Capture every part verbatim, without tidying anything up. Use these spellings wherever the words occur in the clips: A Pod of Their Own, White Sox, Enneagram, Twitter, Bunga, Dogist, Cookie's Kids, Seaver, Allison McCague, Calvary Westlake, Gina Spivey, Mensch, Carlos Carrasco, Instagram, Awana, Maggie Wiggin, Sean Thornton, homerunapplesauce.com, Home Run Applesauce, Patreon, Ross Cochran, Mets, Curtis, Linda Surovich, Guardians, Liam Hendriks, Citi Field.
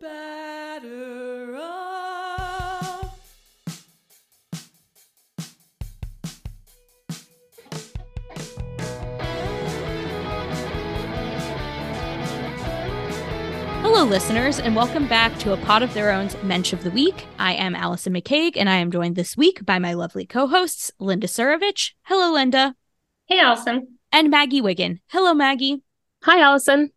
Batter up. Hello, listeners, and welcome back to A Pod of Their Own's Mensch of the Week. I am Allison McCague, and I am joined this week by my lovely co-hosts, Linda Surovich. Hello, Linda. Hey, Allison. And Maggie Wiggin. Hello, Maggie. Hi, Allison.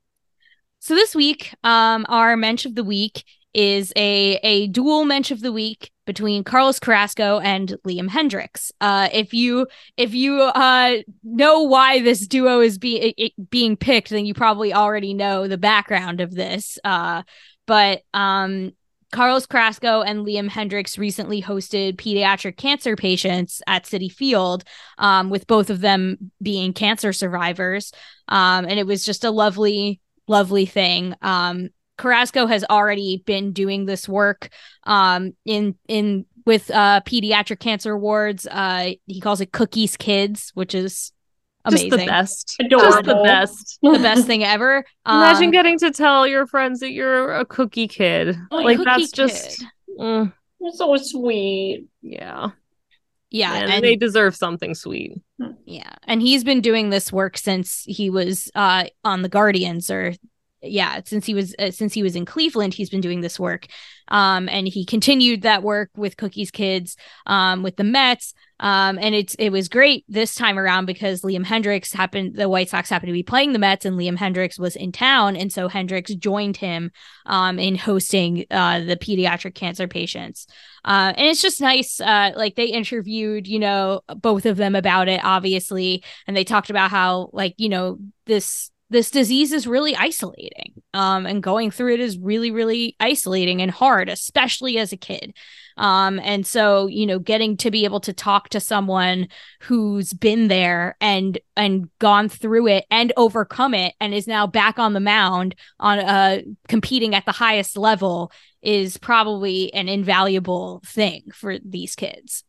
So this week, um, our Mensch of the Week is a, a dual Mensch of the Week between Carlos Carrasco and Liam Hendriks. Uh, if you if you uh, know why this duo is be- it, it being picked, then you probably already know the background of this. Uh, but um, Carlos Carrasco and Liam Hendriks recently hosted pediatric cancer patients at Citi Field, um, with both of them being cancer survivors. Um, and it was just a lovely, lovely thing. Um, Carrasco has already been doing this work um, in in with uh, pediatric cancer wards. Uh, he calls it Cookie's Kids, which is amazing. Just the best. Adorable. Just the best. The best thing ever. Um, Imagine getting to tell your friends that you're a cookie kid. Like, cookie that's just... Kid. Mm. It's so sweet. Yeah. Yeah. Man, and they deserve something sweet. Yeah. And he's been doing this work since he was uh, on the Guardians or... Yeah, since he was uh, since he was in Cleveland, he's been doing this work, um, and he continued that work with Cookie's Kids, um, with the Mets, um, and it's it was great this time around because Liam Hendriks happened, the White Sox happened to be playing the Mets, and Liam Hendriks was in town, and so Hendriks joined him um, in hosting uh, the pediatric cancer patients, uh, and it's just nice. Uh, like they interviewed, you know, both of them about it, obviously, and they talked about how, like, you know, this. This disease is really isolating, um, and going through it is really, really isolating and hard, especially as a kid. Um, and so, you know, getting to be able to talk to someone who's been there and and gone through it and overcome it and is now back on the mound on uh, competing at the highest level is probably an invaluable thing for these kids.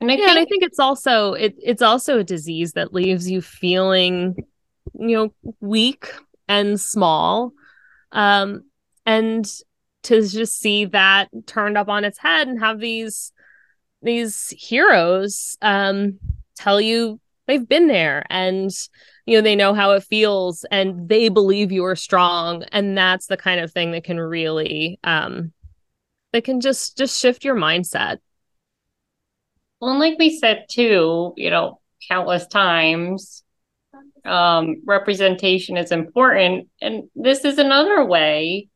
And I, yeah, think-, and I think it's also it, it's also a disease that leaves you feeling, you know, weak and small. Um, and to just see that turned up on its head and have these, these heroes, um, tell you they've been there and, you know, they know how it feels and they believe you are strong. And that's the kind of thing that can really, um, that can just, just shift your mindset. Well, and like we said too, you know, countless times, Um, representation is important, and this is another way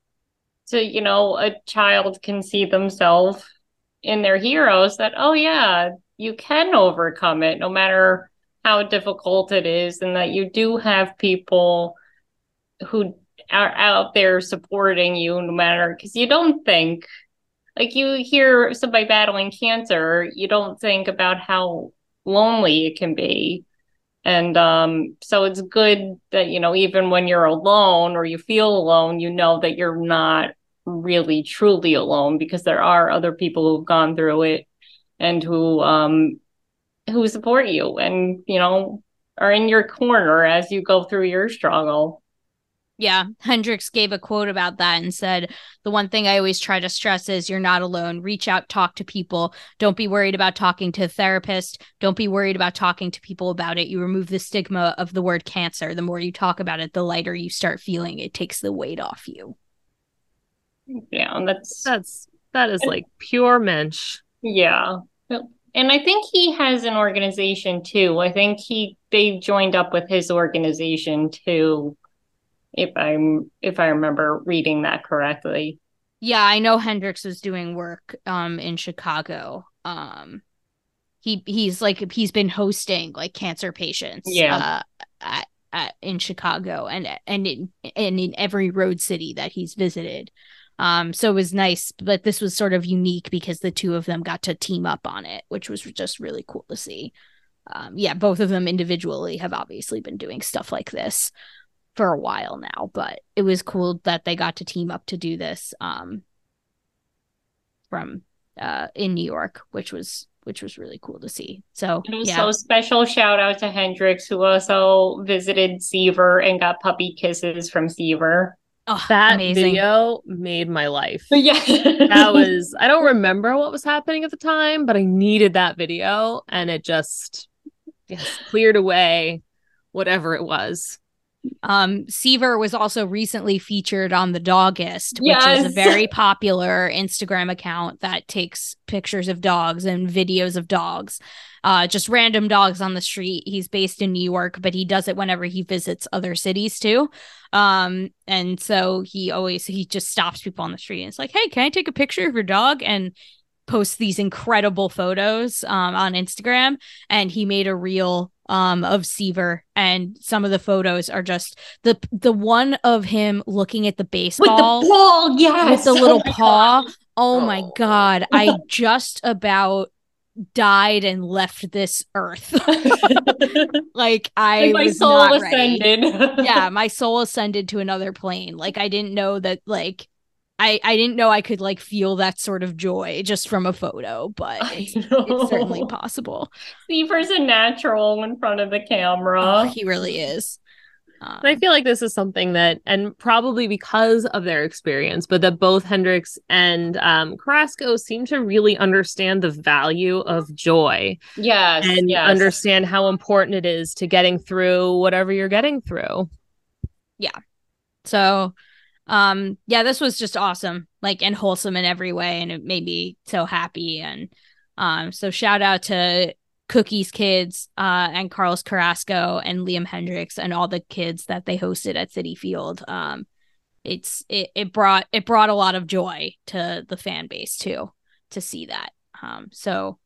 to, you know, a child can see themselves in their heroes, that, oh yeah, you can overcome it no matter how difficult it is, and that you do have people who are out there supporting you no matter, because you don't think, like, you hear somebody battling cancer, you don't think about how lonely it can be. And um, so it's good that, you know, even when you're alone or you feel alone, you know that you're not really truly alone, because there are other people who've gone through it and who um, who support you and, you know, are in your corner as you go through your struggle. Yeah, Hendriks gave a quote about that and said, the one thing I always try to stress is you're not alone. Reach out, talk to people. Don't be worried about talking to a therapist. Don't be worried about talking to people about it. You remove the stigma of the word cancer. The more you talk about it, the lighter you start feeling. It takes the weight off you. Yeah, that's that's that is like pure mensch. Yeah. And I think he has an organization too. I think he they joined up with his organization too, if I'm if I remember reading that correctly. Yeah, I know Hendriks was doing work um in Chicago. Um he he's like he's been hosting like cancer patients yeah. uh at, at, in Chicago and and in and in every road city that he's visited. Um, so it was nice, but this was sort of unique because the two of them got to team up on it, which was just really cool to see. Um, yeah, both of them individually have obviously been doing stuff like this for a while now, but it was cool that they got to team up to do this um, from uh, in New York, which was which was really cool to see. So it was yeah. so special. Shout out to Hendriks, who also visited Seaver and got puppy kisses from Seaver. Oh, that amazing. Video made my life. Yeah. That was, I don't remember what was happening at the time, but I needed that video, and it just yes, cleared away whatever it was. Um, Seaver was also recently featured on the Dogist, which yes. is a very popular Instagram account that takes pictures of dogs and videos of dogs, uh, just random dogs on the street. He's based in New York, but he does it whenever he visits other cities too. Um, and so he always, he just stops people on the street and it's like, hey, can I take a picture of your dog? And posts these incredible photos, um, on Instagram. And he made a reel, um, of Seaver. And some of the photos are just the, the one of him looking at the baseball. With the ball, yes. With the little oh paw. God. Oh, oh my God. I just about died and left this earth. like I like my was soul not ascended. Ready. Yeah, my soul ascended to another plane. Like I didn't know that like I I didn't know I could like feel that sort of joy just from a photo, but it's, it's certainly possible. Seaver's a natural in front of the camera. Oh, he really is. Um, I feel like this is something that, and probably because of their experience, but that both Hendriks and um, Carrasco seem to really understand the value of joy. Yes. And yes. understand how important it is to getting through whatever you're getting through. Yeah. So, um, yeah, this was just awesome, like, and wholesome in every way. And it made me so happy. And um, so shout out to Cookie's Kids uh, and Carlos Carrasco and Liam Hendriks and all the kids that they hosted at Citi Field. Um, it's it, it brought it brought a lot of joy to the fan base too to see that. Um, so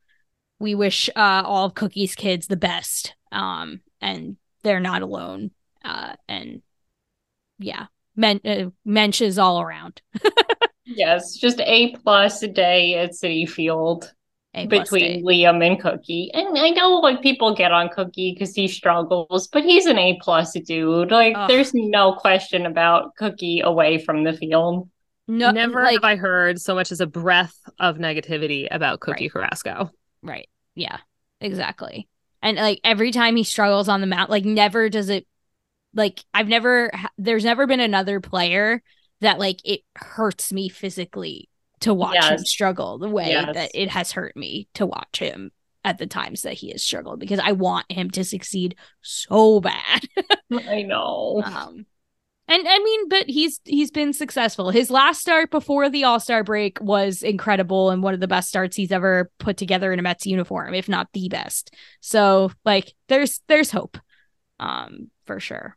we wish uh, all of Cookie's Kids the best. Um, and they're not alone. Uh, and yeah, men uh, menches all around. Yes, just a plus a day at Citi Field. Between Liam and Cookie. And I know like people get on Cookie because he struggles, but he's an A plus dude. Like Ugh. There's no question about Cookie away from the field. No, Never like, have I heard so much as a breath of negativity about Cookie right. Carrasco. Right. Yeah, exactly. And like every time he struggles on the mound, like never does it like I've never there's never been another player that like it hurts me physically to watch yes. him struggle the way yes. that it has hurt me to watch him at the times that he has struggled, because I want him to succeed so bad. I know. Um, and I mean, but he's, he's been successful. His last start before the All-Star break was incredible. And one of the best starts he's ever put together in a Mets uniform, if not the best. So like there's, there's hope um, for sure.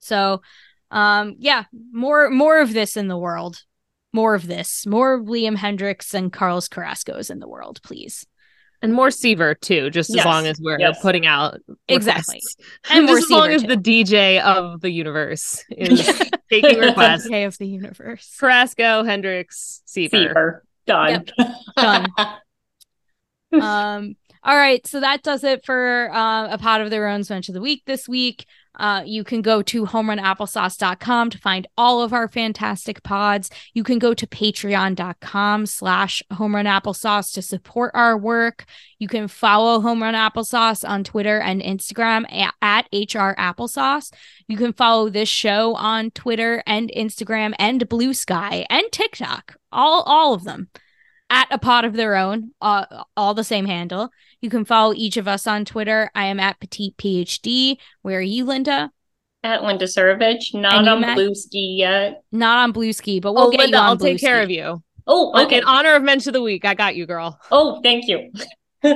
So, um, yeah, more more of this in the world, more of this, more Liam Hendriks and Carlos Carrasco's in the world, please, and more Seaver too. Just yes. as long as we're yes. putting out requests. Exactly, and more just as long as too. The D J of the universe is taking requests. D J of the universe, Carrasco, Hendriks, Seaver, Seaver. Done, yep. Done. um, all right, so that does it for uh, A Pod of Their Own's Bench of the Week this week. Uh, you can go to home run applesauce dot com to find all of our fantastic pods. You can go to patreon dot com slash home run applesauce to support our work. You can follow Home Run Applesauce on Twitter and Instagram at, at H R Applesauce. You can follow this show on Twitter and Instagram and Blue Sky and TikTok, all, all of them. At A Pod of Their Own, uh, all the same handle. You can follow each of us on Twitter. I am at Petite PhD. Where are you, Linda? At Linda Surovich. Not on Blue Ski yet. Not on Blue Ski, but we'll oh, get Linda, you on I'll Blue take Ski. Care of you. Oh, okay. In honor of Mensch of the Week, I got you, girl. Oh, thank you. uh,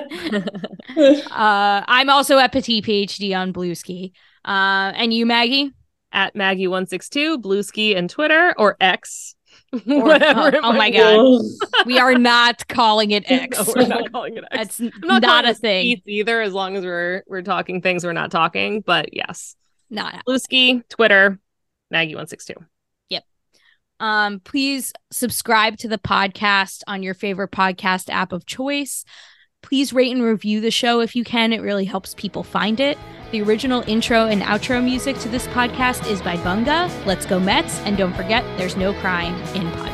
I'm also at Petite PhD on Blue Ski. Uh, and you, Maggie? At Maggie one sixty-two, Blue Ski and Twitter, or X. Or, Whatever, oh, oh my god, we are not calling it X. No, we're not calling it X. That's I'm not, not a thing Eats either. As long as we're we're talking things we're not talking, but yes, not Blueski, Twitter, Maggie one sixty-two. Yep. Um, please subscribe to the podcast on your favorite podcast app of choice. Please rate and review the show if you can. It really helps people find it. The original intro and outro music to this podcast is by Bunga. Let's go Mets. And don't forget, there's no crying in podcast.